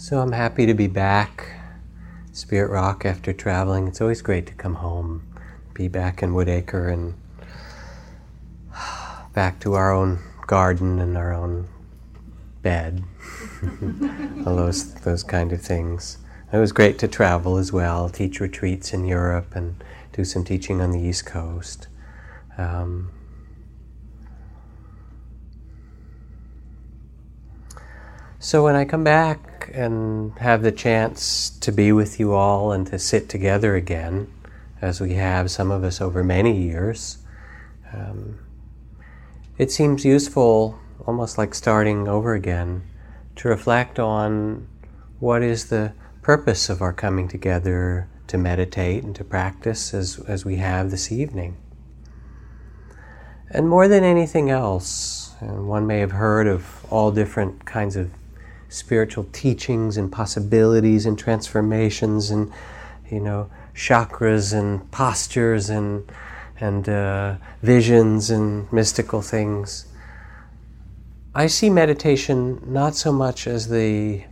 So I'm happy to be back, Spirit Rock, after traveling. It's always great to come home, be back in Woodacre and back to our own garden and our own bed, all those kind of things. It was great to travel as well, teach retreats in Europe and do some teaching on the East Coast. So when I come back and have the chance to be with you all and to sit together again, as we have, some of us over many years, it seems useful, almost like starting over again, to reflect on what is the purpose of our coming together to meditate and to practice as we have this evening. And more than anything else, and one may have heard of all different kinds of spiritual teachings and possibilities and transformations and, chakras and postures and visions and mystical things. I see meditation not so much as the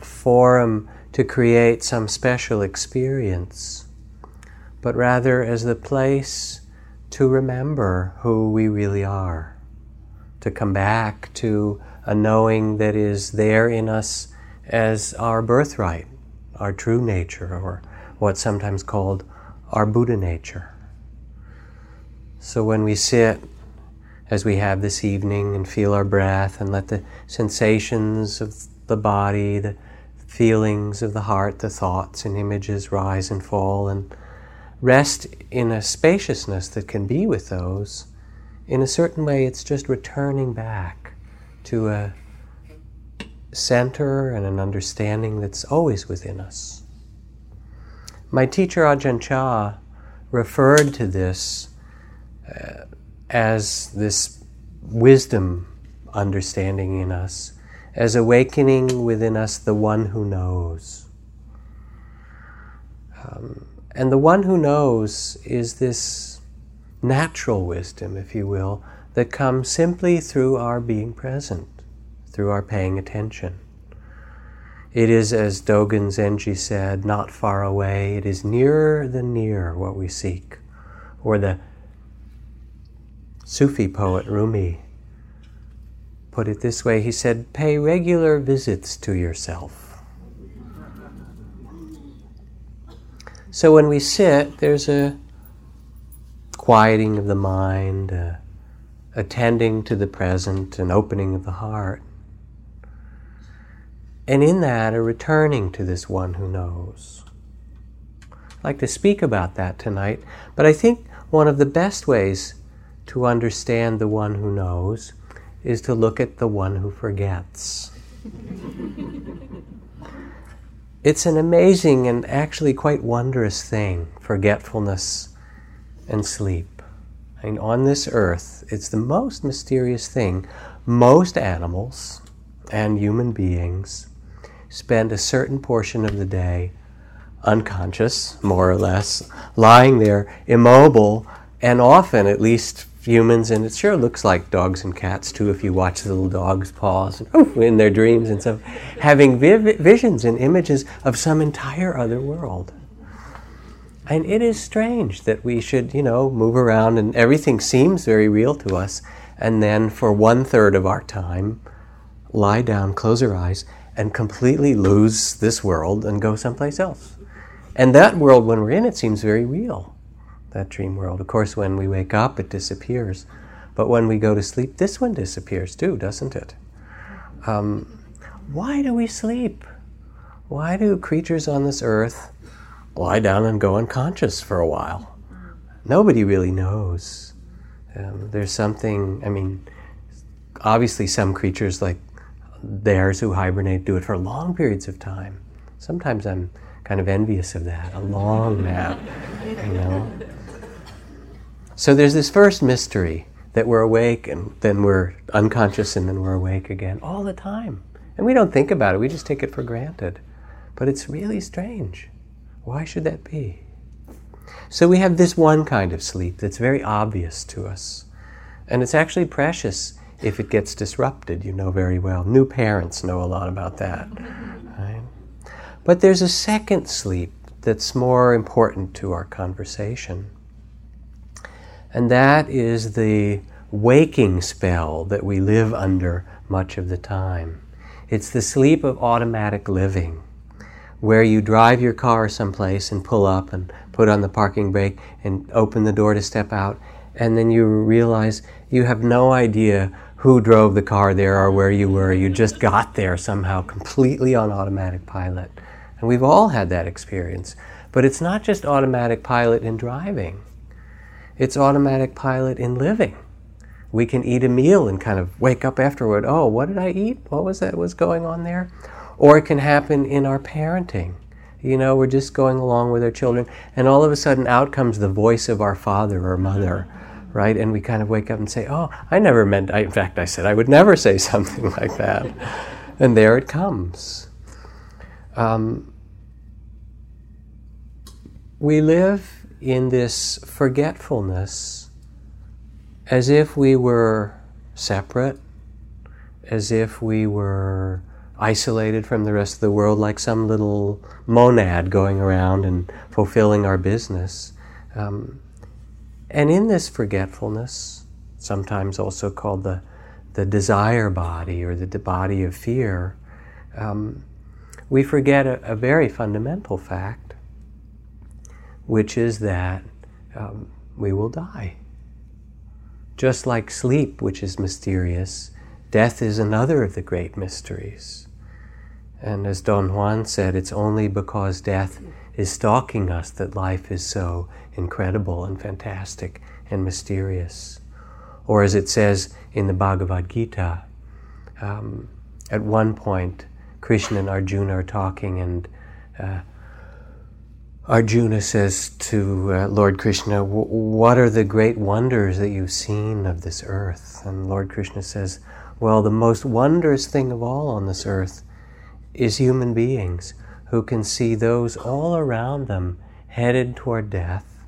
forum to create some special experience, but rather as the place to remember who we really are, to come back to a knowing that is there in us as our birthright, our true nature, or what's sometimes called our Buddha nature. So when we sit, as we have this evening, and feel our breath and let the sensations of the body, the feelings of the heart, the thoughts and images rise and fall, and rest in a spaciousness that can be with those, in a certain way it's just returning back to a center and an understanding that's always within us. My teacher Ajahn Chah referred to this as this wisdom understanding in us, as awakening within us the one who knows. And the one who knows is this natural wisdom, if you will, that comes simply through our being present, through our paying attention. It is, as Dogen Zenji said, not far away. It is nearer than near what we seek. Or the Sufi poet Rumi put it this way. He said, pay regular visits to yourself. So when we sit, there's a quieting of the mind, attending to the present, an opening of the heart. And in that, a returning to this one who knows. I'd like to speak about that tonight, but I think one of the best ways to understand the one who knows is to look at the one who forgets. It's an amazing and actually quite wondrous thing, forgetfulness and sleep. On this earth, it's the most mysterious thing. Most animals and human beings spend a certain portion of the day unconscious, more or less, lying there immobile, and often, at least humans, and it sure looks like dogs and cats too if you watch the little dog's paws in their dreams and stuff, having visions and images of some entire other world. And it is strange that we should, move around and everything seems very real to us, and then for 1/3 of our time, lie down, close our eyes, and completely lose this world and go someplace else. And that world, when we're in it, seems very real, that dream world. Of course, when we wake up, it disappears. But when we go to sleep, this one disappears too, doesn't it? Why do we sleep? Why do creatures on this earth lie down and go unconscious for a while? Nobody really knows. There's something, obviously some creatures like bears who hibernate do it for long periods of time. Sometimes I'm kind of envious of that, a long nap, So there's this first mystery that we're awake and then we're unconscious and then we're awake again all the time. And we don't think about it, we just take it for granted. But it's really strange. Why should that be? So we have this one kind of sleep that's very obvious to us. And it's actually precious If it gets disrupted, you know very well. New parents know a lot about that. Right? But there's a second sleep that's more important to our conversation. And that is the waking spell that we live under much of the time. It's the sleep of automatic living, where you drive your car someplace and pull up and put on the parking brake and open the door to step out, and then you realize you have no idea who drove the car there or where you were. You just got there somehow, completely on automatic pilot. And we've all had that experience. But it's not just automatic pilot in driving. It's automatic pilot in living. We can eat a meal and kind of wake up afterward. Oh, what did I eat? What was that was going on there? Or it can happen in our parenting. You know, we're just going along with our children, and all of a sudden out comes the voice of our father or mother, right? And we kind of wake up and say, oh, I never meant, in fact, I said I would never say something like that. And there it comes. We live in this forgetfulness as if we were separate, as if we were isolated from the rest of the world, like some little monad going around and fulfilling our business. And in this forgetfulness, sometimes also called the desire body or the body of fear, we forget a very fundamental fact, which is that we will die. Just like sleep, which is mysterious, death is another of the great mysteries. And as Don Juan said, it's only because death is stalking us that life is so incredible and fantastic and mysterious. Or as it says in the Bhagavad Gita, at one point Krishna and Arjuna are talking, and Arjuna says to Lord Krishna, what are the great wonders that you've seen of this earth? And Lord Krishna says, well, the most wondrous thing of all on this earth is human beings who can see those all around them headed toward death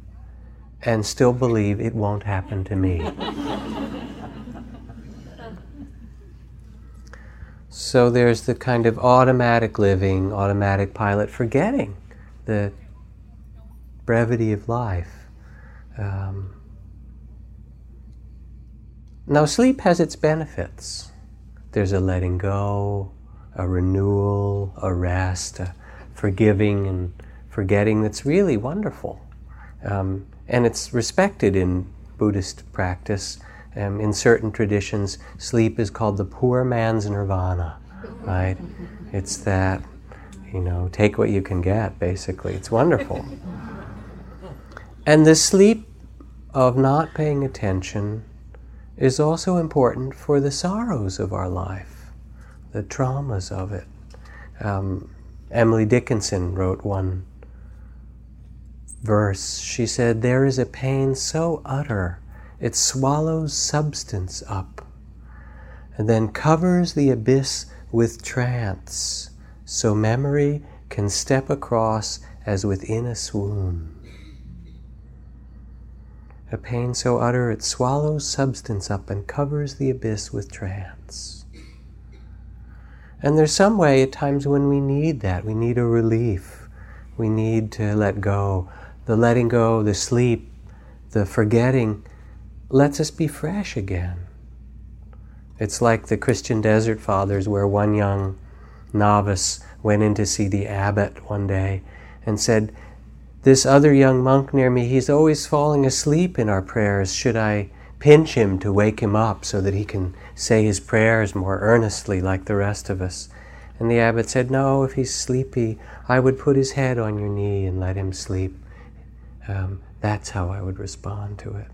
and still believe it won't happen to me. So there's the kind of automatic living, automatic pilot, forgetting the brevity of life. Now sleep has its benefits. There's a letting go, a renewal, a rest, a forgiving and forgetting that's really wonderful. And it's respected in Buddhist practice. In certain traditions, sleep is called the poor man's nirvana, right? It's that, you know, take what you can get, basically. It's wonderful. And the sleep of not paying attention is also important for the sorrows of our life, the traumas of it. Emily Dickinson wrote one verse. She said, "There is a pain so utter, it swallows substance up, and then covers the abyss with trance, so memory can step across as within a swoon." A pain so utter, it swallows substance up and covers the abyss with trance. And there's some way at times when we need that. We need a relief. We need to let go. The letting go, the sleep, the forgetting lets us be fresh again. It's like the Christian Desert Fathers, where one young novice went in to see the abbot one day and said, "This other young monk near me, he's always falling asleep in our prayers. Should I pinch him to wake him up so that he can say his prayers more earnestly like the rest of us?" And the abbot said, "No, if he's sleepy, I would put his head on your knee and let him sleep. That's how I would respond to it."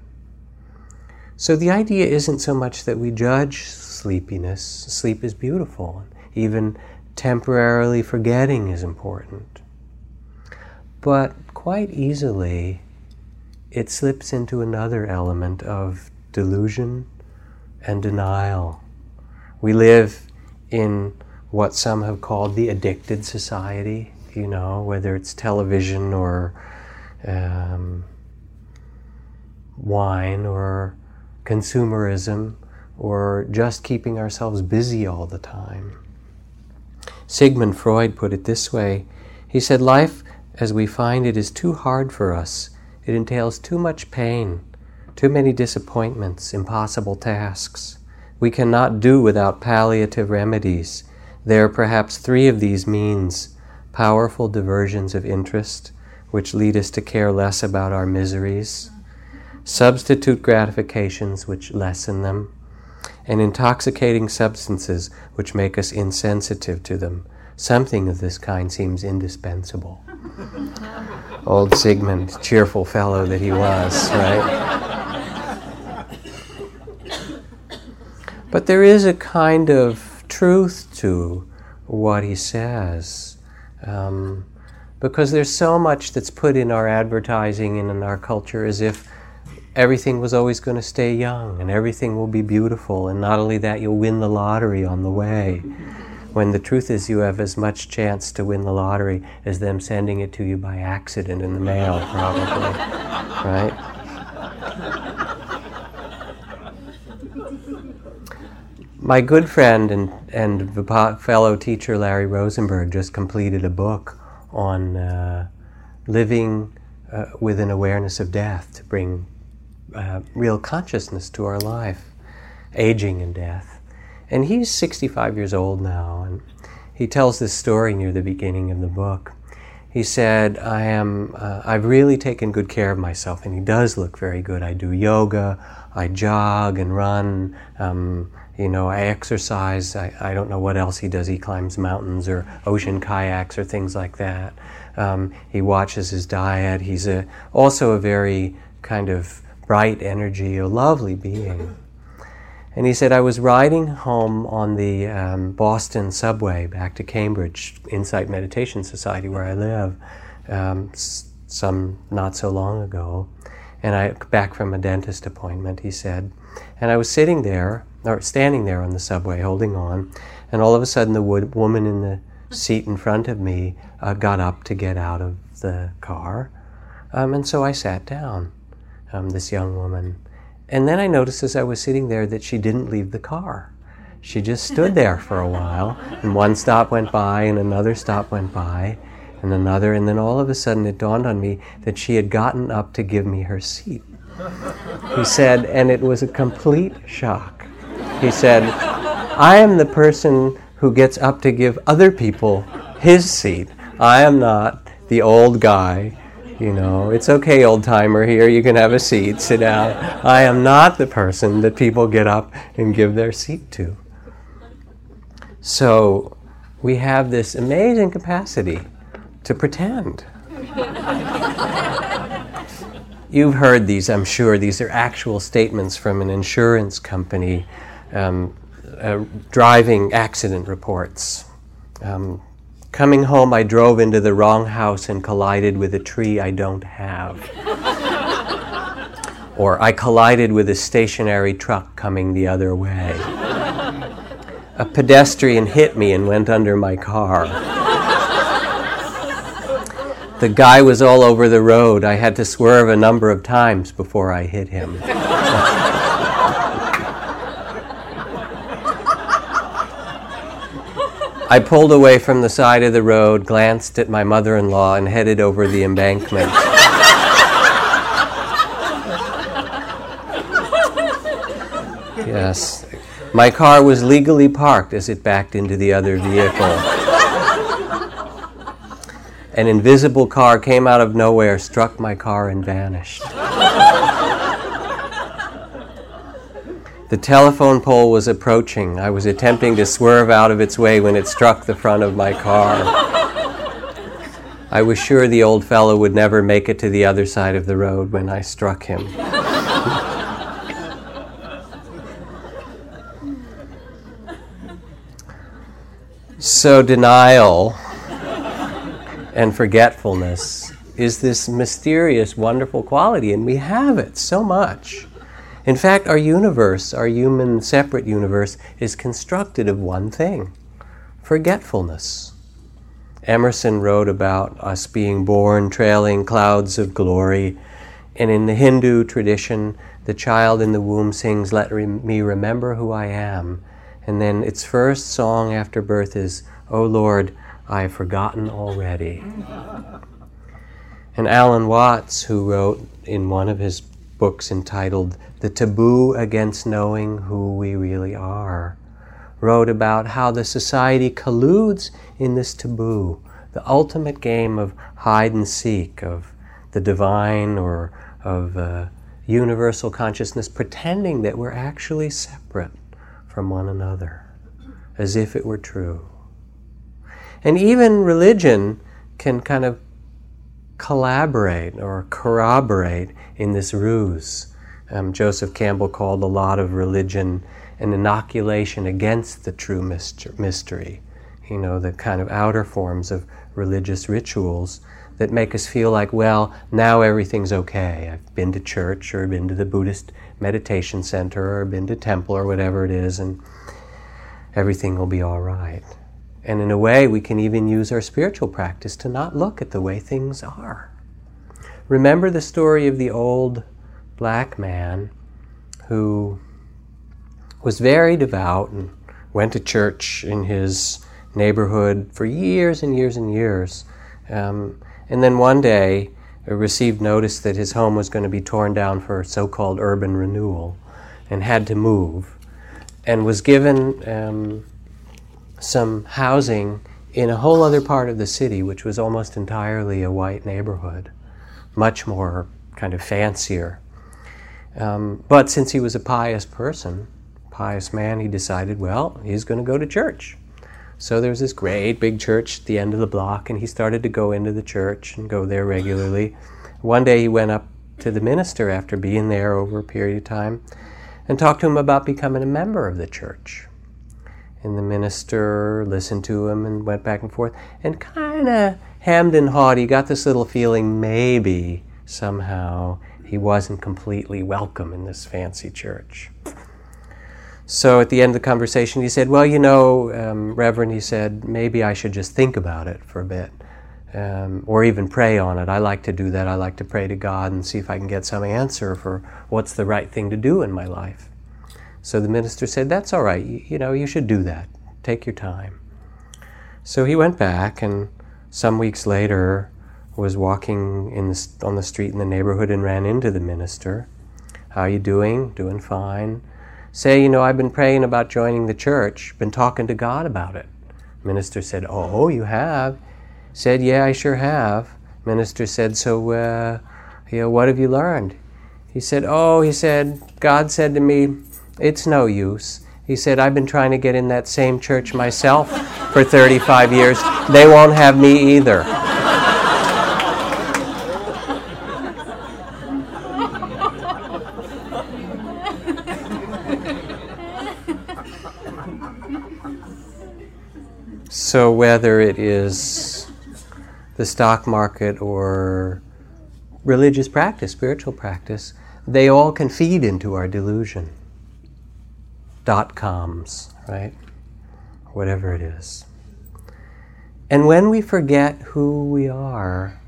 So the idea isn't so much that we judge sleepiness. Sleep is beautiful. Even temporarily forgetting is important. But quite easily, it slips into another element of delusion and denial. We live in what some have called the addicted society, you know, whether it's television or wine or consumerism. or just keeping ourselves busy all the time. Sigmund Freud put it this way. He said, "Life as we find it is too hard for us. It entails too much pain, too many disappointments, impossible tasks. We cannot do without palliative remedies. There are perhaps three of these means, powerful diversions of interest, which lead us to care less about our miseries, substitute gratifications which lessen them, and intoxicating substances which make us insensitive to them. Something of this kind seems indispensable." Old Sigmund, cheerful fellow that he was, right? But there is a kind of truth to what he says, because there's so much that's put in our advertising and in our culture as if everything was always going to stay young and everything will be beautiful, and not only that, you'll win the lottery on the way, when the truth is you have as much chance to win the lottery as them sending it to you by accident in the mail, probably, right? My good friend and fellow teacher Larry Rosenberg just completed a book on living with an awareness of death to bring real consciousness to our life, aging and death. And he's 65 years old now, and he tells this story near the beginning of the book. He said, I've really taken good care of myself, and he does look very good. I do yoga, I jog and run, I exercise. I don't know what else he does. He climbs mountains or ocean kayaks or things like that. He watches his diet. He's also a very kind of bright energy, a lovely being. And he said, I was riding home on the Boston subway back to Cambridge Insight Meditation Society, where I live, some not so long ago, and I back from a dentist appointment, he said. And I was standing there on the subway, holding on, and all of a sudden the woman in the seat in front of me got up to get out of the car, and so I sat down, this young woman. And then I noticed as I was sitting there that she didn't leave the car. She just stood there for a while, and one stop went by, and another stop went by, and another, and then all of a sudden it dawned on me that she had gotten up to give me her seat. He said, and it was a complete shock. He said, I am the person who gets up to give other people his seat. I am not the old guy. It's okay, old timer, here, you can have a seat, sit down. I am not the person that people get up and give their seat to. So we have this amazing capacity to pretend. You've heard these, I'm sure. These are actual statements from an insurance company, driving accident reports. Coming home, I drove into the wrong house and collided with a tree I don't have. Or I collided with a stationary truck coming the other way. A pedestrian hit me and went under my car. The guy was all over the road. I had to swerve a number of times before I hit him. I pulled away from the side of the road, glanced at my mother-in-law, and headed over the embankment. Yes. My car was legally parked as it backed into the other vehicle. An invisible car came out of nowhere, struck my car, and vanished. The telephone pole was approaching. I was attempting to swerve out of its way when it struck the front of my car. I was sure the old fellow would never make it to the other side of the road when I struck him. So denial and forgetfulness is this mysterious, wonderful quality, and we have it so much. In fact, our universe, our human separate universe, is constructed of one thing: forgetfulness. Emerson wrote about us being born trailing clouds of glory, and in the Hindu tradition, The child in the womb sings, "Let me remember who I am." And then its first song after birth is, "Oh Lord, I have forgotten already." And Alan Watts, who wrote in one of his books entitled The Taboo Against Knowing Who We Really Are, wrote about how the society colludes in this taboo, the ultimate game of hide and seek, of the divine or of universal consciousness, pretending that we're actually separate from one another, as if it were true. And even religion can kind of collaborate or corroborate in this ruse. Joseph Campbell called a lot of religion an inoculation against the true mystery. You know, the kind of outer forms of religious rituals that make us feel like, well, now everything's okay. I've been to church or been to the Buddhist meditation center or been to temple or whatever it is, and everything will be all right. And in a way, we can even use our spiritual practice to not look at the way things are. Remember the story of the old black man who was very devout and went to church in his neighborhood for years and years and years. And then one day, received notice that his home was going to be torn down for so-called urban renewal and had to move, and was given some housing in a whole other part of the city, which was almost entirely a white neighborhood, much more kind of fancier. But since he was a pious man, he decided, well, he's going to go to church. So there was this great big church at the end of the block, and he started to go into the church and go there regularly. One day he went up to the minister after being there over a period of time and talked to him about becoming a member of the church. And the minister listened to him and went back and forth and kind of hemmed and hawed. He got this little feeling maybe somehow he wasn't completely welcome in this fancy church. So at the end of the conversation he said, well, you know, Reverend, he said, maybe I should just think about it for a bit or even pray on it. I like to do that. I like to pray to God and see if I can get some answer for what's the right thing to do in my life. So the minister said, that's all right, you know, you should do that. Take your time. So he went back, and some weeks later was walking on the street in the neighborhood and ran into the minister. How are you doing? Doing fine. Say, you know, I've been praying about joining the church, been talking to God about it. Minister said, oh, you have? Said, yeah, I sure have. Minister said, so, you know, what have you learned? He said, God said to me, it's no use. He said, I've been trying to get in that same church myself for 35 years. They won't have me either. So whether it is the stock market or religious practice, spiritual practice, they all can feed into our delusion. .coms, right? Whatever it is. And when we forget who we are,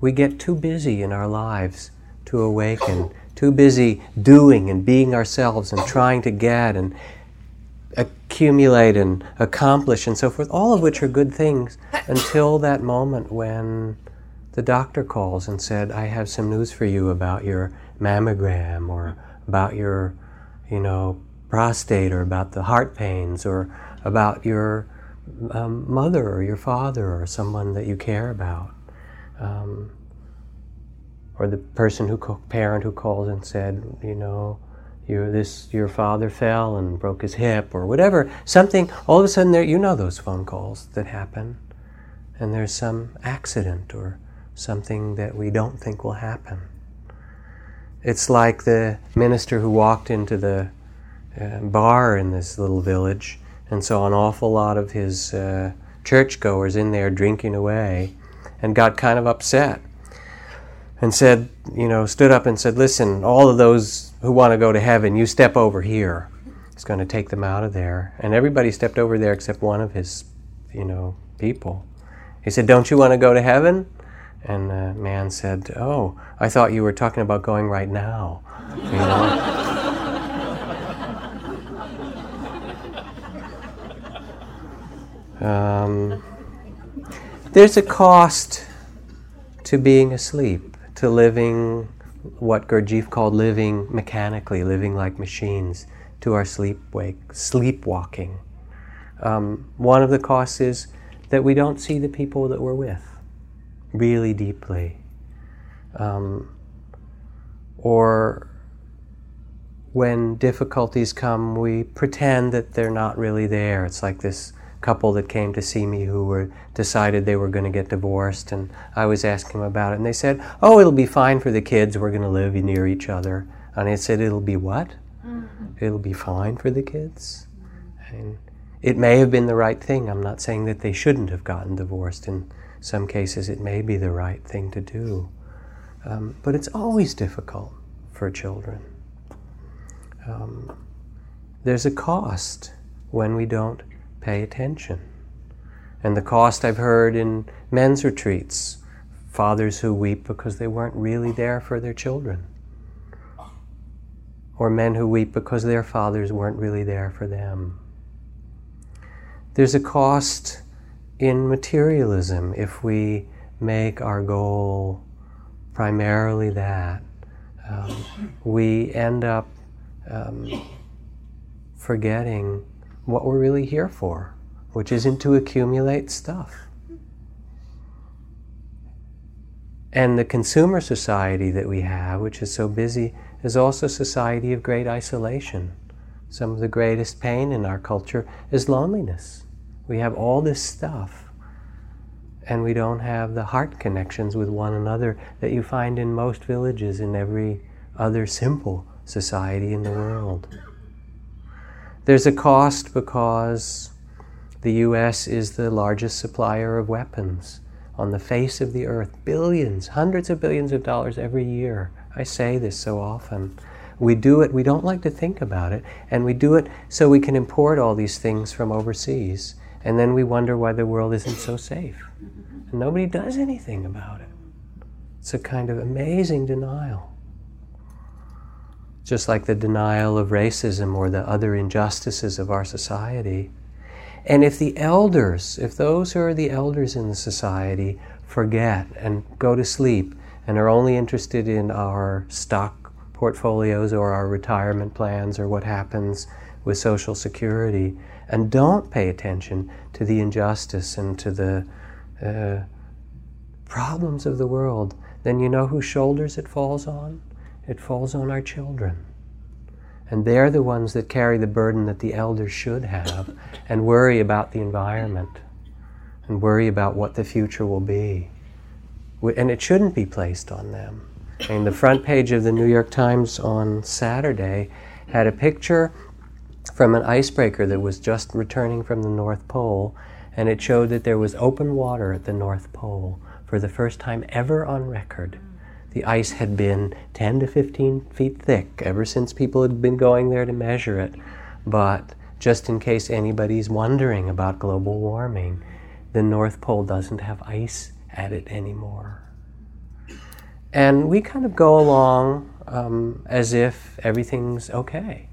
we get too busy in our lives to awaken, too busy doing and being ourselves and trying to get and accumulate and accomplish and so forth, all of which are good things, until that moment when the doctor calls and said, I have some news for you about your mammogram or about your, you know, prostate or about the heart pains or about your mother or your father or someone that you care about, or the person parent who called and said, you know, your father fell and broke his hip or whatever, something. All of a sudden, there, you know, those phone calls that happen, and there's some accident or something that we don't think will happen. It's like the minister who walked into the bar in this little village and saw an awful lot of his churchgoers in there drinking away, and got kind of upset and said, you know, stood up and said, listen, all of those who want to go to heaven, you step over here. It's going to take them out of there. And everybody stepped over there except one of his, you know, people. He said, don't you want to go to heaven? And the man said, "Oh, I thought you were talking about going right now." You know? There's a cost to being asleep, to living what Gurdjieff called living mechanically, living like machines, to our sleepwalking. One of the costs is that we don't see the people that we're with really deeply. Or when difficulties come, we pretend that they're not really there. It's like this couple that came to see me who decided they were going to get divorced, and I was asking them about it, and they said, "Oh, it'll be fine for the kids, we're going to live near each other." And I said, "It'll be what?" Mm-hmm. "It'll be fine for the kids." Mm-hmm. And it may have been the right thing. I'm not saying that they shouldn't have gotten divorced. In some cases it may be the right thing to do. But it's always difficult for children. There's a cost when we don't pay attention. And the cost I've heard in men's retreats, fathers who weep because they weren't really there for their children. Or men who weep because their fathers weren't really there for them. There's a cost in materialism if we make our goal primarily that. We end up forgetting what we're really here for, which isn't to accumulate stuff. And the consumer society that we have, which is so busy, is also a society of great isolation. Some of the greatest pain in our culture is loneliness. We have all this stuff, and we don't have the heart connections with one another that you find in most villages, in every other simple society in the world. There's a cost because the U.S. is the largest supplier of weapons on the face of the earth. Billions, hundreds of billions of dollars every year. I say this so often. We do it, we don't like to think about it, and we do it so we can import all these things from overseas. And then we wonder why the world isn't so safe. And nobody does anything about it. It's a kind of amazing denial. Just like the denial of racism or the other injustices of our society. And if the elders, if those who are the elders in the society forget and go to sleep and are only interested in our stock portfolios or our retirement plans or what happens with Social Security, and don't pay attention to the injustice and to the problems of the world, then you know whose shoulders it falls on? It falls on our children. And they're the ones that carry the burden that the elders should have and worry about the environment and worry about what the future will be. And it shouldn't be placed on them. And the front page of the New York Times on Saturday had a picture from an icebreaker that was just returning from the North Pole, and it showed that there was open water at the North Pole for the first time ever on record. The ice had been 10 to 15 feet thick ever since people had been going there to measure it. But just in case anybody's wondering about global warming, the North Pole doesn't have ice at it anymore. And we kind of go along as if everything's okay.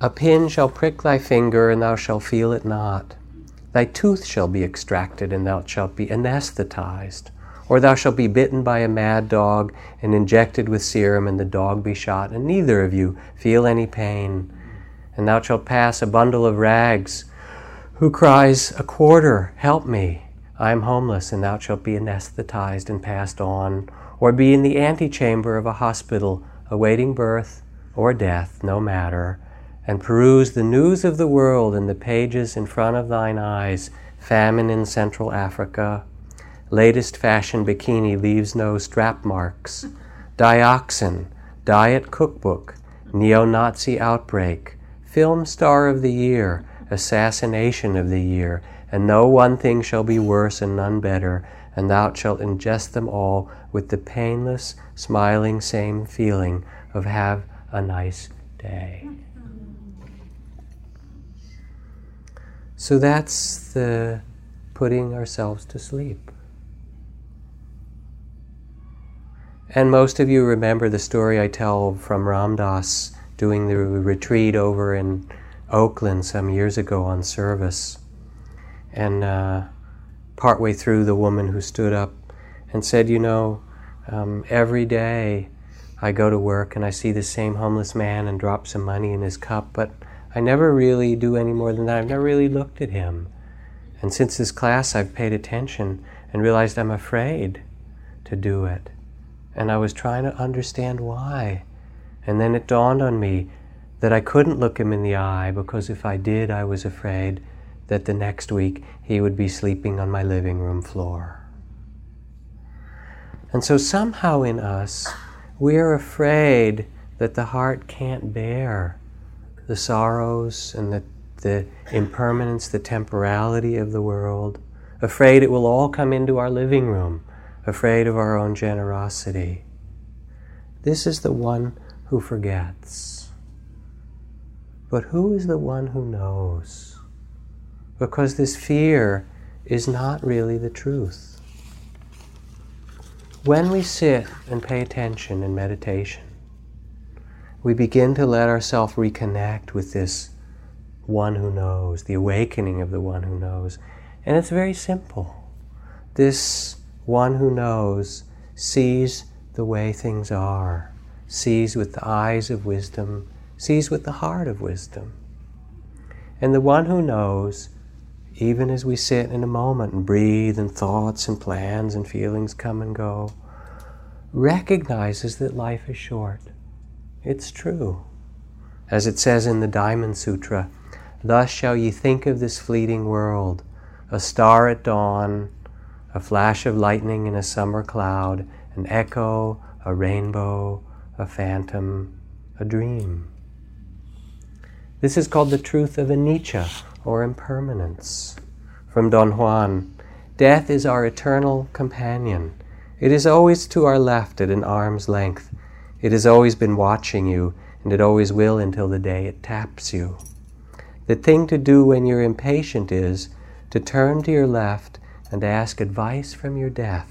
A pin shall prick thy finger, and thou shalt feel it not. Thy tooth shall be extracted, and thou shalt be anesthetized. Or thou shalt be bitten by a mad dog, and injected with serum, and the dog be shot, and neither of you feel any pain. And thou shalt pass a bundle of rags, who cries, "A quarter, help me, I am homeless," and thou shalt be anesthetized and passed on. Or be in the antechamber of a hospital, awaiting birth or death, no matter, and peruse the news of the world in the pages in front of thine eyes. Famine in Central Africa. Latest fashion bikini leaves no strap marks. Dioxin, diet cookbook, neo-Nazi outbreak, film star of the year, assassination of the year, and no one thing shall be worse and none better, and thou shalt ingest them all with the painless, smiling same feeling of have a nice day. So that's the putting ourselves to sleep. And most of you remember the story I tell from Ram Dass doing the retreat over in Oakland some years ago on service. And partway through, the woman who stood up and said, you know, every day I go to work and I see the same homeless man and drop some money in his cup, but I never really do any more than that. I've never really looked at him. And since this class, I've paid attention and realized I'm afraid to do it. And I was trying to understand why. And then it dawned on me that I couldn't look him in the eye, because if I did, I was afraid that the next week he would be sleeping on my living room floor. And so somehow in us, we're afraid that the heart can't bear the sorrows and the impermanence, the temporality of the world, afraid it will all come into our living room, afraid of our own generosity. This is the one who forgets. But who is the one who knows? Because this fear is not really the truth. When we sit and pay attention in meditation, we begin to let ourselves reconnect with this one who knows, the awakening of the one who knows. And it's very simple. This one who knows sees the way things are, sees with the eyes of wisdom, sees with the heart of wisdom. And the one who knows, even as we sit in a moment and breathe and thoughts and plans and feelings come and go, recognizes that life is short. It's true. As it says in the Diamond Sutra, "Thus shall ye think of this fleeting world, a star at dawn, a flash of lightning in a summer cloud, an echo, a rainbow, a phantom, a dream." This is called the truth of anicca, or impermanence. From Don Juan, "Death is our eternal companion. It is always to our left at an arm's length. It has always been watching you, and it always will until the day it taps you. The thing to do when you're impatient is to turn to your left and to ask advice from your death.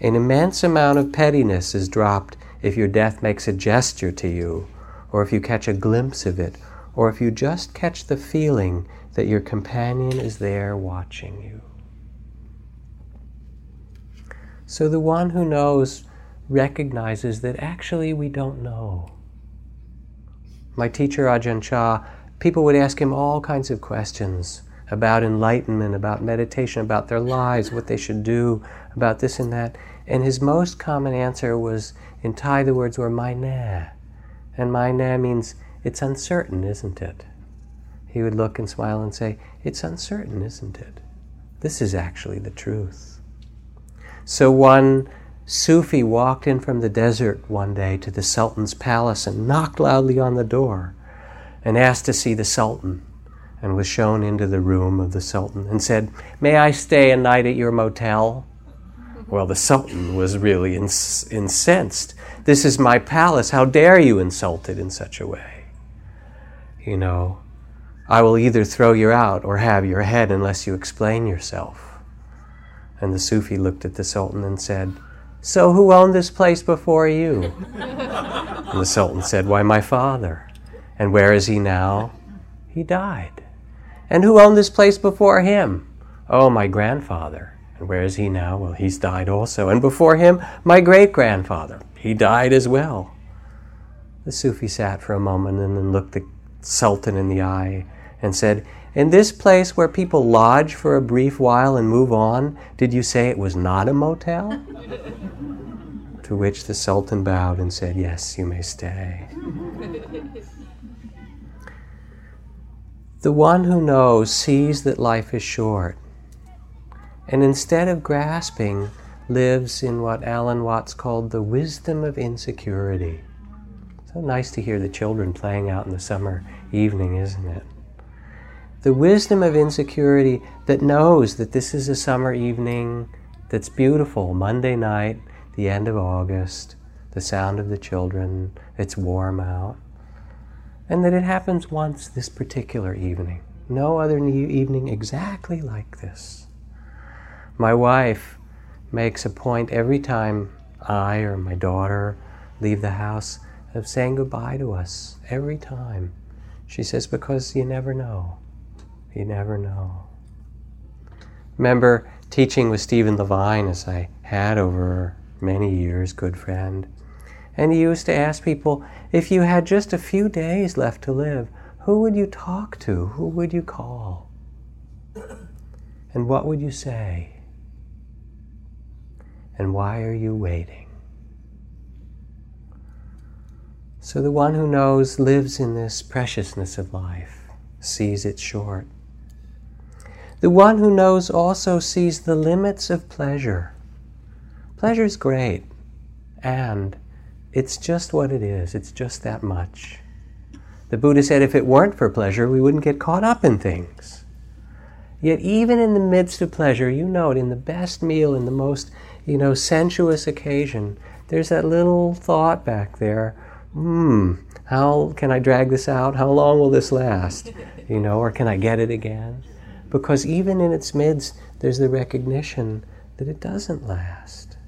An immense amount of pettiness is dropped if your death makes a gesture to you, or if you catch a glimpse of it, or if you just catch the feeling that your companion is there watching you." So the one who knows recognizes that actually we don't know. My teacher Ajahn Chah, people would ask him all kinds of questions about enlightenment, about meditation, about their lives, what they should do, about this and that. And his most common answer was, in Thai the words were "mai na." And "mai na" means it's uncertain, isn't it? He would look and smile and say, "It's uncertain, isn't it? This is actually the truth." So one Sufi walked in from the desert one day to the Sultan's palace and knocked loudly on the door and asked to see the Sultan, and was shown into the room of the Sultan and said, "May I stay a night at your motel?" Well, the Sultan was really incensed. "This is my palace. How dare you insult it in such a way? You know, I will either throw you out or have your head unless you explain yourself." And the Sufi looked at the Sultan and said, "So who owned this place before you?" And the Sultan said, "Why, my father." "And where is he now?" "He died." "And who owned this place before him?" "Oh, my grandfather." "And where is he now?" "Well, he's died also." "And before him, my great-grandfather. He died as well." The Sufi sat for a moment and then looked the Sultan in the eye and said, "In this place where people lodge for a brief while and move on, did you say it was not a motel?" To which the Sultan bowed and said, "Yes, you may stay." The one who knows sees that life is short, and instead of grasping, lives in what Alan Watts called the wisdom of insecurity. So nice to hear the children playing out in the summer evening, isn't it? The wisdom of insecurity that knows that this is a summer evening that's beautiful, Monday night, the end of August, the sound of the children, it's warm out, and that it happens once this particular evening. No other evening exactly like this. My wife makes a point every time I or my daughter leave the house of saying goodbye to us, every time. She says, because you never know. You never know. Remember teaching with Stephen Levine, as I had over many years, good friend. And he used to ask people, if you had just a few days left to live, who would you talk to? Who would you call? And what would you say? And why are you waiting? So the one who knows lives in this preciousness of life, sees it short. The one who knows also sees the limits of pleasure. Pleasure's great, and it's just what it is. It's just that much. The Buddha said if it weren't for pleasure, we wouldn't get caught up in things. Yet even in the midst of pleasure, you know it, in the best meal, in the most, sensuous occasion, there's that little thought back there, how can I drag this out? How long will this last? Or can I get it again? Because even in its midst, there's the recognition that it doesn't last,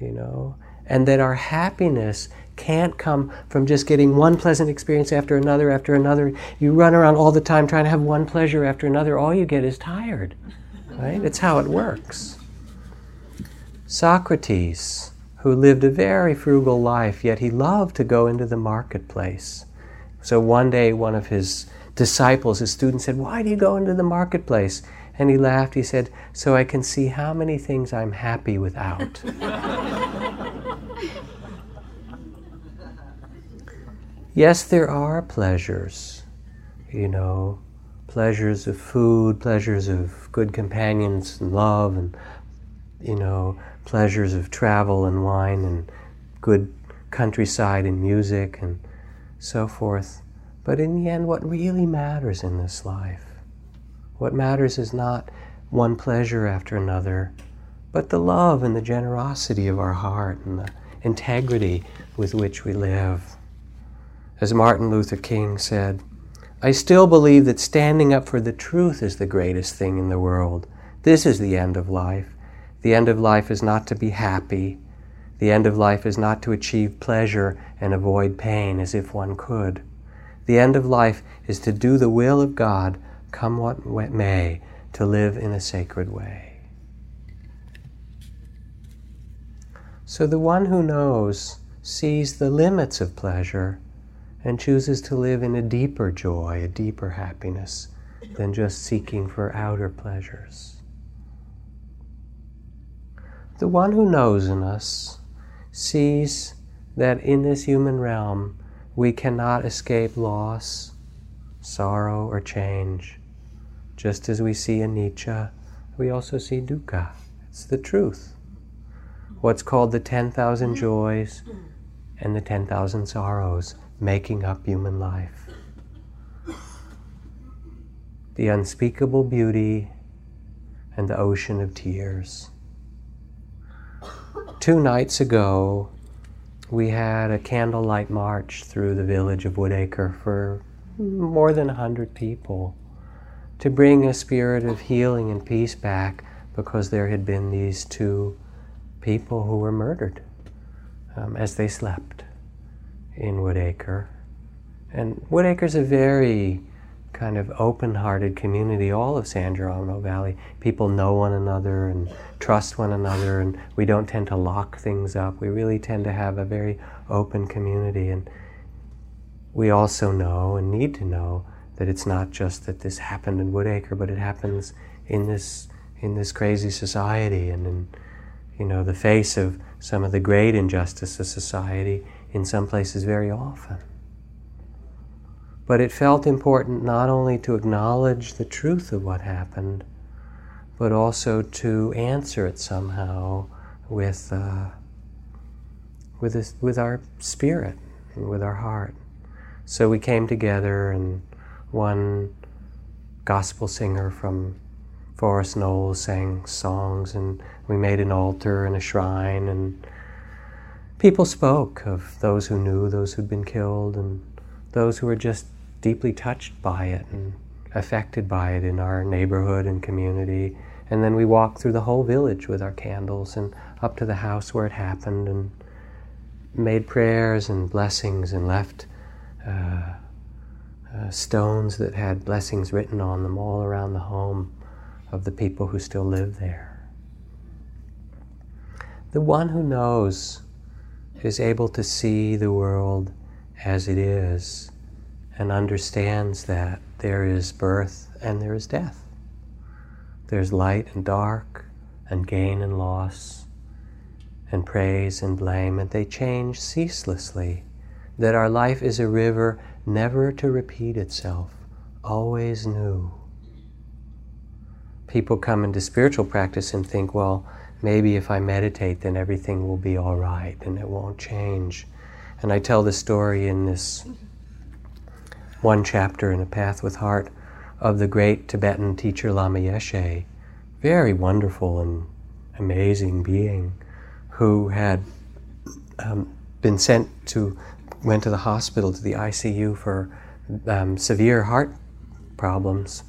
and that our happiness can't come from just getting one pleasant experience after another, after another. You run around all the time trying to have one pleasure after another. All you get is tired, right? It's how it works. Socrates, who lived a very frugal life, yet he loved to go into the marketplace. So one day, one of his disciples, his student, said, why do you go into the marketplace? And he laughed. He said, so I can see how many things I'm happy without. Yes, there are pleasures, pleasures of food, pleasures of good companions and love, and, pleasures of travel and wine and good countryside and music and so forth. But in the end, what really matters in this life, what matters is not one pleasure after another, but the love and the generosity of our heart and the integrity with which we live. As Martin Luther King said, I still believe that standing up for the truth is the greatest thing in the world. This is the end of life. The end of life is not to be happy. The end of life is not to achieve pleasure and avoid pain as if one could. The end of life is to do the will of God, come what may, to live in a sacred way. So the one who knows sees the limits of pleasure and chooses to live in a deeper joy, a deeper happiness, than just seeking for outer pleasures. The one who knows in us sees that in this human realm we cannot escape loss, sorrow, or change. Just as we see anicca, we also see dukkha. It's the truth. What's called the 10,000 joys and the 10,000 sorrows, making up human life. The unspeakable beauty and the ocean of tears. 2 nights ago, we had a candlelight march through the village of Woodacre for more than 100 people to bring a spirit of healing and peace back, because there had been these 2 people who were murdered as they slept in Woodacre. And Woodacre's a very kind of open-hearted community, all of San Geronimo Valley. People know one another and trust one another, and we don't tend to lock things up. We really tend to have a very open community, and we also know and need to know that it's not just that this happened in Woodacre, but it happens in this crazy society, and in the face of some of the great injustice of society, in some places very often. But it felt important not only to acknowledge the truth of what happened, but also to answer it somehow with our spirit and with our heart. So we came together, and one gospel singer from Forest Knolls sang songs, and we made an altar and a shrine, and people spoke of those who knew, those who'd been killed, and those who were just deeply touched by it and affected by it in our neighborhood and community. And then we walked through the whole village with our candles and up to the house where it happened and made prayers and blessings and left stones that had blessings written on them all around the home of the people who still live there. The one who knows is able to see the world as it is and understands that there is birth and there is death. There's light and dark, and gain and loss, and praise and blame, and they change ceaselessly. That our life is a river never to repeat itself, always new. People come into spiritual practice and think, well, maybe if I meditate, then everything will be all right, and it won't change. And I tell the story in this one chapter in A Path with Heart of the great Tibetan teacher Lama Yeshe, very wonderful and amazing being, who had been went to the hospital, to the ICU for severe heart problems.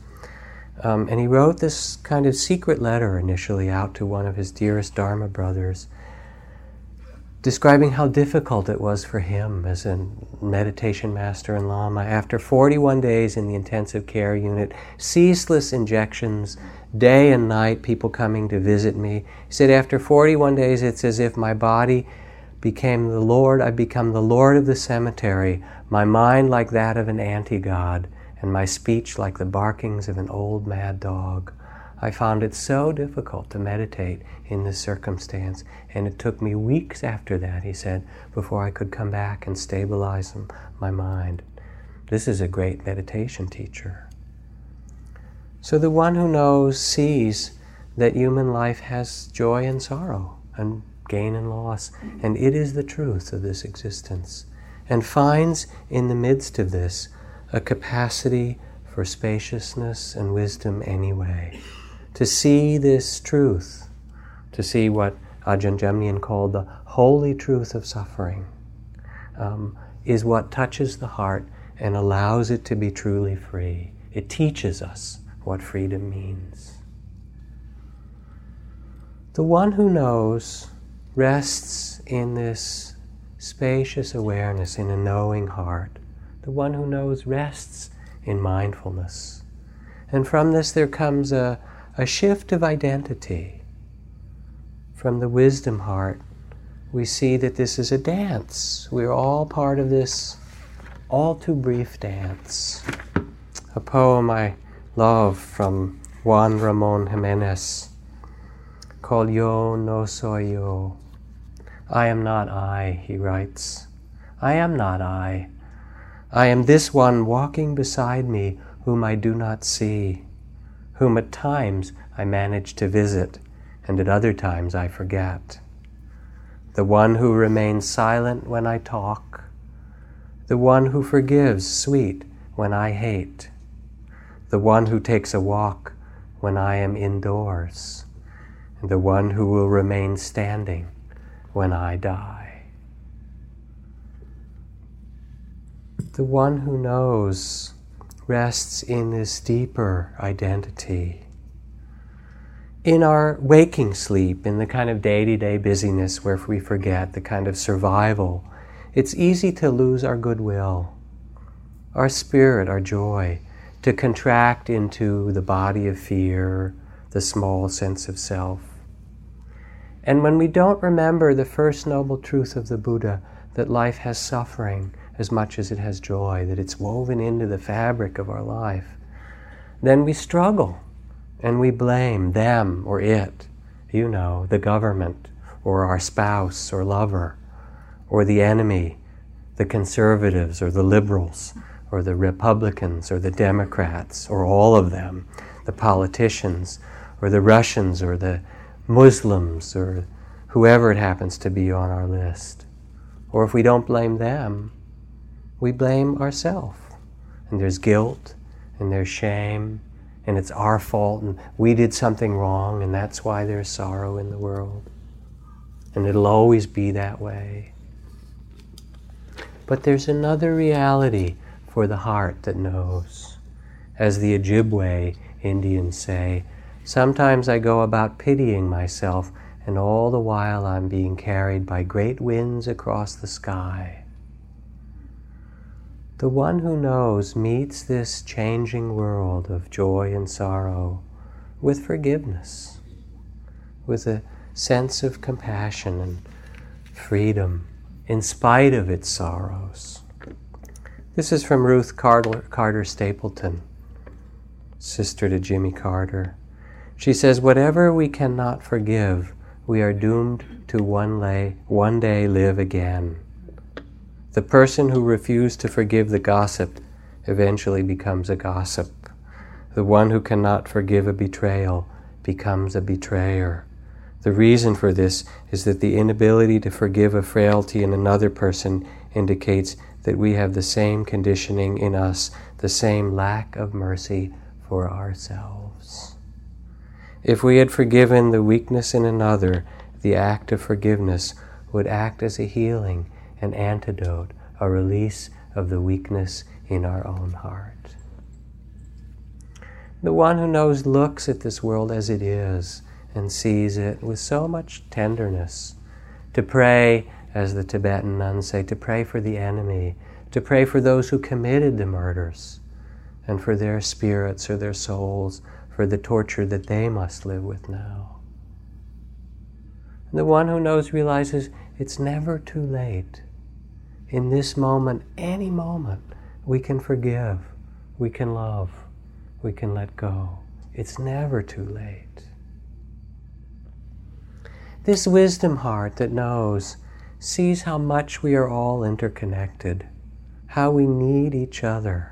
And he wrote this kind of secret letter initially out to one of his dearest Dharma brothers, describing how difficult it was for him as a meditation master and Lama after 41 days in the intensive care unit, ceaseless injections, day and night, people coming to visit me. He said, after 41 days, it's as if my body became the Lord. I've become the Lord of the cemetery, my mind like that of an anti-god, and my speech like the barkings of an old mad dog. I found it so difficult to meditate in this circumstance, and it took me weeks after that, he said, before I could come back and stabilize my mind. This is a great meditation teacher. So the one who knows sees that human life has joy and sorrow, and gain and loss, and it is the truth of this existence, and finds in the midst of this a capacity for spaciousness and wisdom anyway. To see this truth, to see what Ajahn Chah called the holy truth of suffering, is what touches the heart and allows it to be truly free. It teaches us what freedom means. The one who knows rests in this spacious awareness, in a knowing heart. The one who knows rests in mindfulness. And from this there comes a shift of identity. From the wisdom heart, we see that this is a dance. We're all part of this all too brief dance. A poem I love from Juan Ramon Jimenez called Yo No Soy Yo. I am not I, he writes. I am not I. I am this one walking beside me whom I do not see, whom at times I manage to visit, and at other times I forget. The one who remains silent when I talk, the one who forgives sweet when I hate, the one who takes a walk when I am indoors, and the one who will remain standing when I die. The one who knows rests in this deeper identity. In our waking sleep, in the kind of day-to-day busyness where we forget, the kind of survival, it's easy to lose our goodwill, our spirit, our joy, to contract into the body of fear, the small sense of self. And when we don't remember the first noble truth of the Buddha, that life has suffering as much as it has joy, that it's woven into the fabric of our life, then we struggle and we blame them or it, the government or our spouse or lover or the enemy, the conservatives or the liberals or the Republicans or the Democrats or all of them, the politicians or the Russians or the Muslims or whoever it happens to be on our list. Or if we don't blame them, we blame ourselves, and there's guilt, and there's shame, and it's our fault, and we did something wrong, and that's why there's sorrow in the world. And it'll always be that way. But there's another reality for the heart that knows, As the Ojibwe Indians say, sometimes I go about pitying myself, and all the while I'm being carried by great winds across the sky. The one who knows meets this changing world of joy and sorrow with forgiveness, with a sense of compassion and freedom in spite of its sorrows. This is from Ruth Carter Stapleton, sister to Jimmy Carter. She says, whatever we cannot forgive, we are doomed to one day live again. The person who refused to forgive the gossip eventually becomes a gossip. The one who cannot forgive a betrayal becomes a betrayer. The reason for this is that the inability to forgive a frailty in another person indicates that we have the same conditioning in us, the same lack of mercy for ourselves. If we had forgiven the weakness in another, the act of forgiveness would act as a healing, an antidote, a release of the weakness in our own heart. The one who knows looks at this world as it is and sees it with so much tenderness. To pray, as the Tibetan nuns say, to pray for the enemy, to pray for those who committed the murders, and for their spirits or their souls, for the torture that they must live with now. And the one who knows realizes it's never too late. In this moment, any moment, we can forgive, we can love, we can let go. It's never too late. This wisdom heart that knows sees how much we are all interconnected, how we need each other.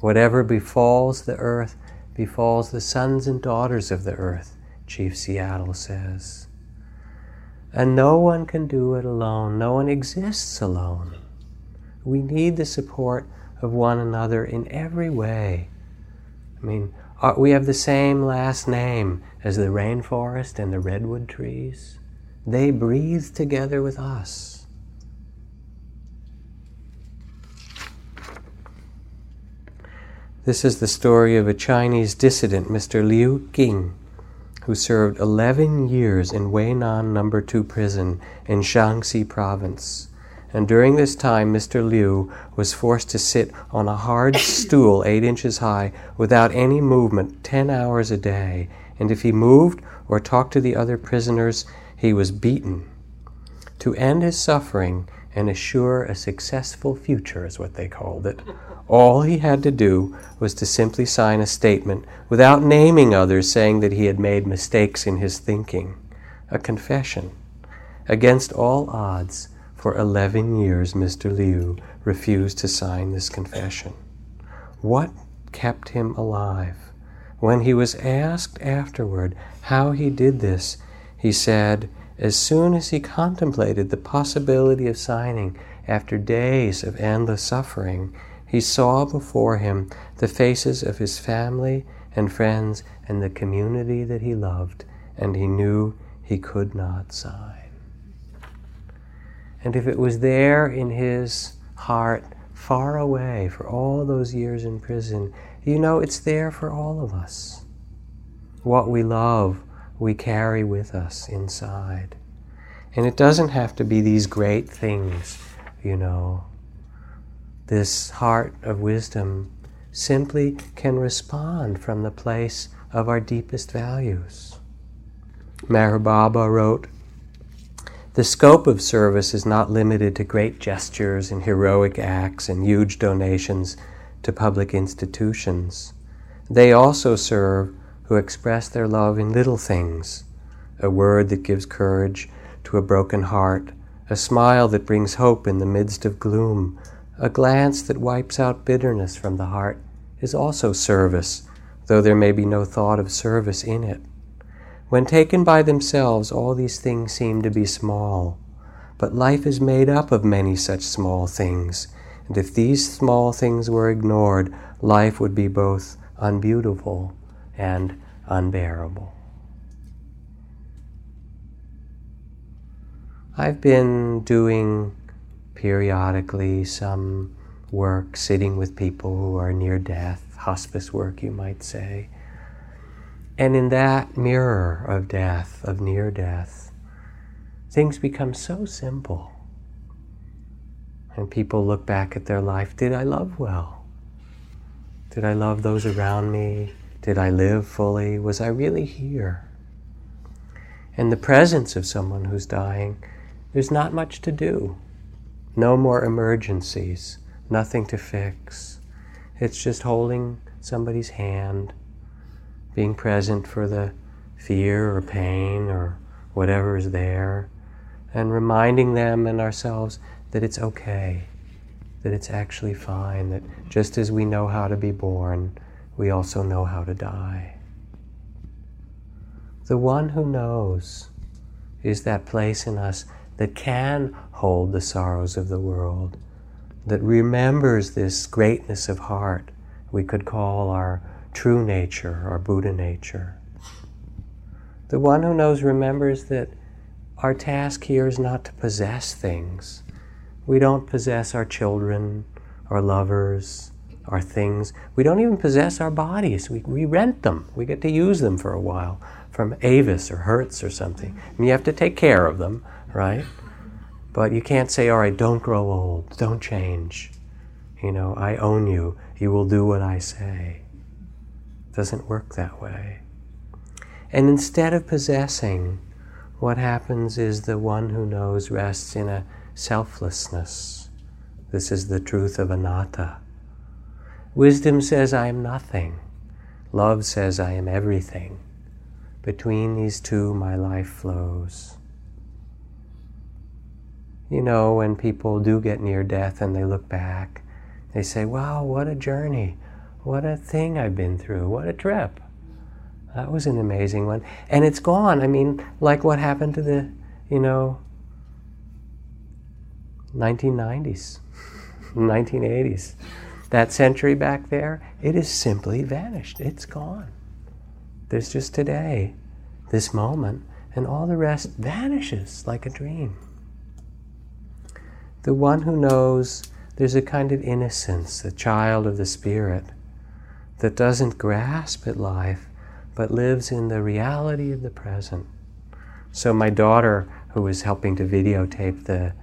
Whatever befalls the earth befalls the sons and daughters of the earth, Chief Seattle says. And no one can do it alone. No one exists alone. We need the support of one another in every way. I mean, we have the same last name as the rainforest and the redwood trees. They breathe together with us. This is the story of a Chinese dissident, Mr. Liu Qing, who served 11 years in Weinan No. 2 prison in Shaanxi province. And during this time, Mr. Liu was forced to sit on a hard stool 8 inches high without any movement 10 hours a day. And if he moved or talked to the other prisoners, he was beaten. To end his suffering and assure a successful future, is what they called it, all he had to do was to simply sign a statement without naming others, saying that he had made mistakes in his thinking. A confession. Against all odds, for 11 years, Mr. Liu refused to sign this confession. What kept him alive? When he was asked afterward how he did this, he said, as soon as he contemplated the possibility of signing after days of endless suffering, he saw before him the faces of his family and friends and the community that he loved, and he knew he could not sign. And if it was there in his heart, far away for all those years in prison, you know it's there for all of us. What we love, we carry with us inside. And it doesn't have to be these great things, you know. This heart of wisdom simply can respond from the place of our deepest values. Meher Baba wrote, the scope of service is not limited to great gestures and heroic acts and huge donations to public institutions. They also serve who express their love in little things, a word that gives courage to a broken heart, a smile that brings hope in the midst of gloom, a glance that wipes out bitterness from the heart is also service, though there may be no thought of service in it. When taken by themselves, all these things seem to be small, but life is made up of many such small things, and if these small things were ignored, life would be both unbeautiful and unbearable. I've been doing periodically some work sitting with people who are near death, hospice work, you might say. And in that mirror of death, of near death, things become so simple. And people look back at their life, did I love well? Did I love those around me? Did I live fully? Was I really here? In the presence of someone who's dying, there's not much to do. No more emergencies, nothing to fix. It's just holding somebody's hand, being present for the fear or pain or whatever is there, and reminding them and ourselves that it's okay, that it's actually fine, that just as we know how to be born, we also know how to die. The one who knows is that place in us that can hold the sorrows of the world, that remembers this greatness of heart we could call our true nature, our Buddha nature. The one who knows remembers that our task here is not to possess things. We don't possess our children, our lovers, our things. We don't even possess our bodies. We rent them. We get to use them for a while from Avis or Hertz or something. And you have to take care of them, right? But you can't say, all right, don't grow old, don't change. You know, I own you. You will do what I say. It doesn't work that way. And instead of possessing, what happens is the one who knows rests in a selflessness. This is the truth of anatta. Wisdom says I am nothing. Love says I am everything. Between these two, my life flows. You know, when people do get near death and they look back, they say, wow, what a journey. What a thing I've been through. What a trip. That was an amazing one. And it's gone. I mean, like what happened to the, 1990s, 1980s. That century back there, it is simply vanished. It's gone. There's just today, this moment, and all the rest vanishes like a dream. The one who knows there's a kind of innocence, a child of the spirit, that doesn't grasp at life, but lives in the reality of the present. So my daughter, who was helping to videotape the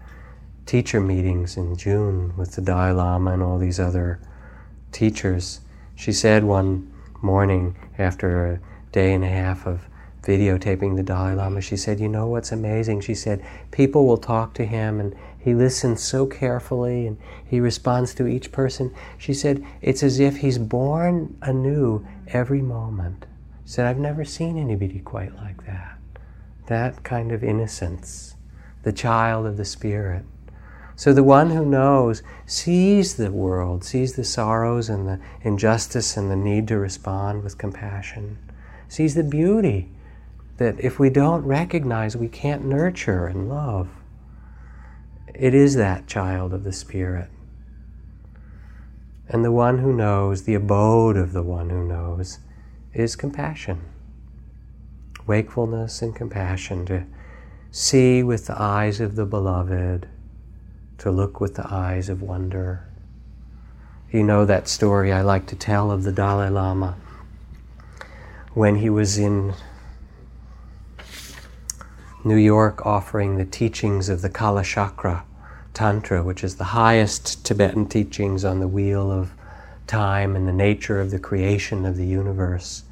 teacher meetings in June with the Dalai Lama and all these other teachers, she said one morning after a day and a half of videotaping the Dalai Lama, she said, you know what's amazing? She said, people will talk to him and he listens so carefully and he responds to each person. She said, it's as if he's born anew every moment. She said, I've never seen anybody quite like that. That kind of innocence, the child of the spirit. So the one who knows sees the world, sees the sorrows and the injustice and the need to respond with compassion, sees the beauty that if we don't recognize, we can't nurture and love. It is that child of the spirit. And the one who knows, the abode of the one who knows, is compassion. Wakefulness and compassion, to see with the eyes of the beloved, to look with the eyes of wonder. You know that story I like to tell of the Dalai Lama when he was in New York offering the teachings of the Kalachakra Tantra, which is the highest Tibetan teachings on the wheel of time and the nature of the creation of the universe.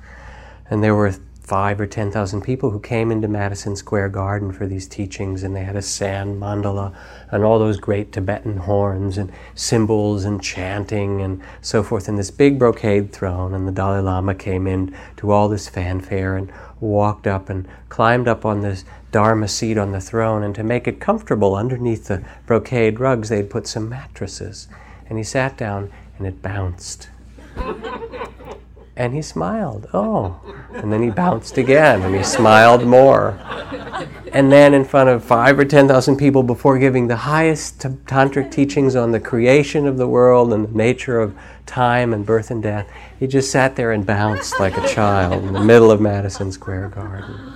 And there were 5,000 or 10,000 people who came into Madison Square Garden for these teachings, and they had a sand mandala and all those great Tibetan horns and cymbals and chanting and so forth, and this big brocade throne, and the Dalai Lama came in to all this fanfare and walked up and climbed up on this Dharma seat on the throne, and to make it comfortable underneath the brocade rugs, they'd put some mattresses, and he sat down and it bounced. And he smiled, oh. And then he bounced again, and he smiled more. And then in front of 5,000 or 10,000 people, before giving the highest tantric teachings on the creation of the world and the nature of time and birth and death, he just sat there and bounced like a child in the middle of Madison Square Garden.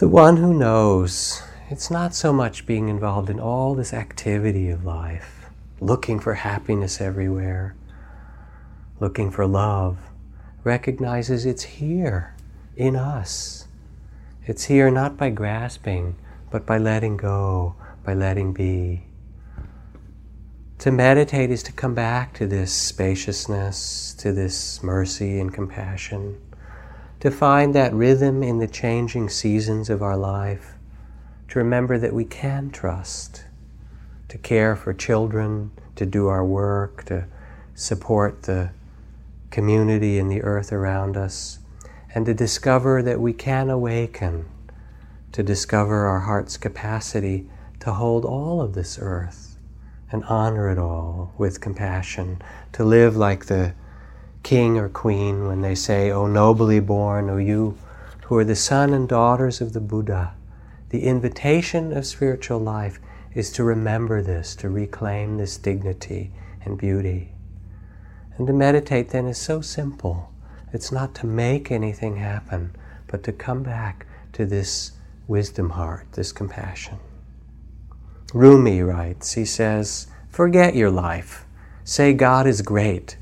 The one who knows, it's not so much being involved in all this activity of life, looking for happiness everywhere, looking for love, recognizes it's here in us. It's here not by grasping, but by letting go, by letting be. To meditate is to come back to this spaciousness, to this mercy and compassion, to find that rhythm in the changing seasons of our life, to remember that we can trust, to care for children, to do our work, to support the community and the earth around us, and to discover that we can awaken, to discover our heart's capacity to hold all of this earth and honor it all with compassion, to live like the king or queen when they say, "O nobly born, O you who are the son and daughters of the Buddha." The invitation of spiritual life is to remember this, to reclaim this dignity and beauty. And to meditate then is so simple. It's not to make anything happen, but to come back to this wisdom heart, this compassion. Rumi writes, he says, "Forget your life. Say God is great.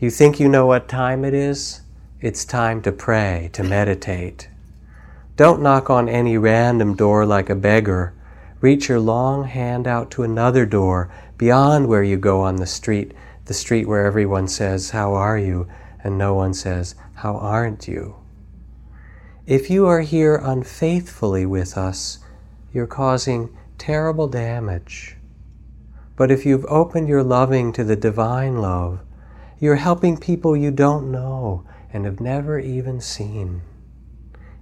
You think you know what time it is? It's time to pray, to meditate. Don't knock on any random door like a beggar. Reach your long hand out to another door beyond where you go on the street where everyone says, 'How are you?' and no one says, 'How aren't you?' If you are here unfaithfully with us, you're causing terrible damage. But if you've opened your loving to the divine love, you're helping people you don't know and have never even seen.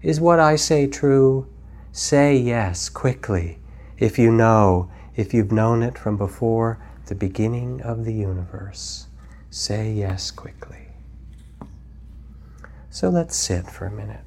Is what I say true? Say yes quickly, if you know, if you've known it from before the beginning of the universe. Say yes quickly." So let's sit for a minute.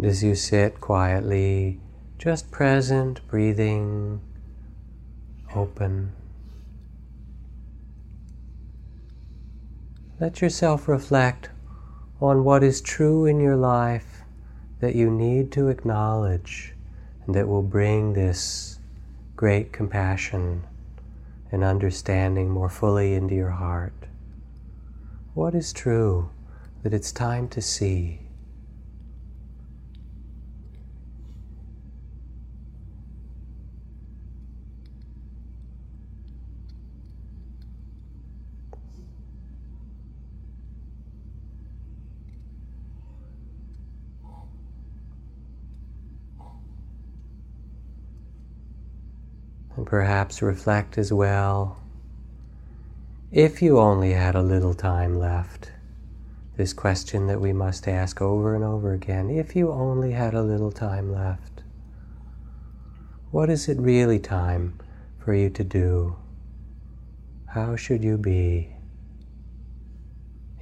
And as you sit quietly, just present, breathing, open, let yourself reflect on what is true in your life that you need to acknowledge and that will bring this great compassion and understanding more fully into your heart. What is true that it's time to see? And perhaps reflect as well, if you only had a little time left, this question that we must ask over and over again, if you only had a little time left, what is it really time for you to do? How should you be?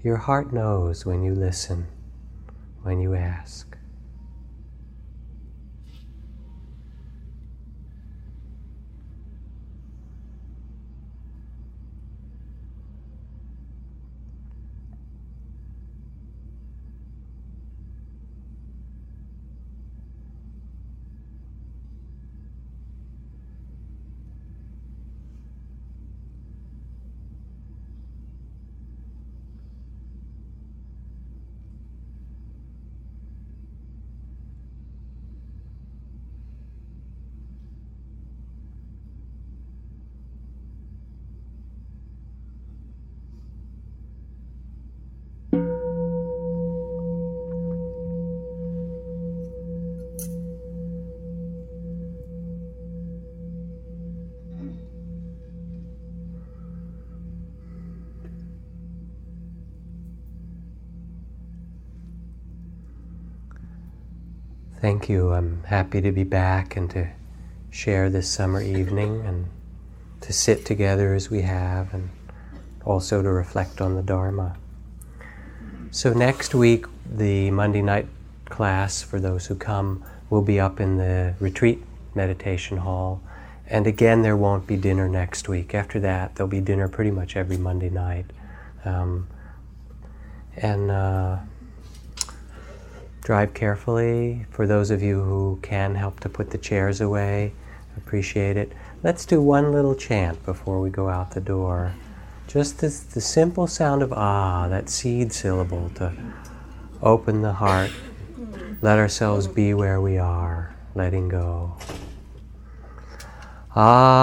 Your heart knows when you listen, when you ask. Thank you. I'm happy to be back and to share this summer evening and to sit together as we have and also to reflect on the Dharma. So next week, the Monday night class, for those who come, will be up in the retreat meditation hall. And again, there won't be dinner next week. After that, there'll be dinner pretty much every Monday night. Drive carefully. For those of you who can help to put the chairs away, appreciate it. Let's do one little chant before we go out the door. Just this, the simple sound of ah, that seed syllable to open the heart, let ourselves be where we are, letting go. Ah,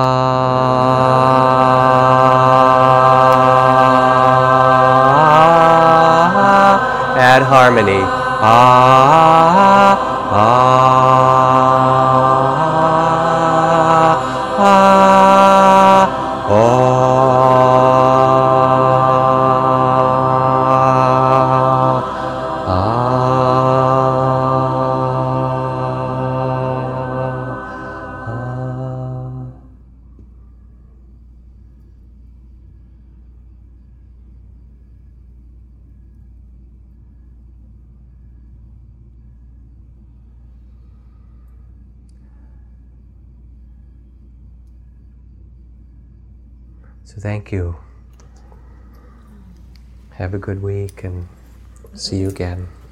add harmony. Ah, ah, ah, ah, ah, ah. So thank you. Have a good week and see you again.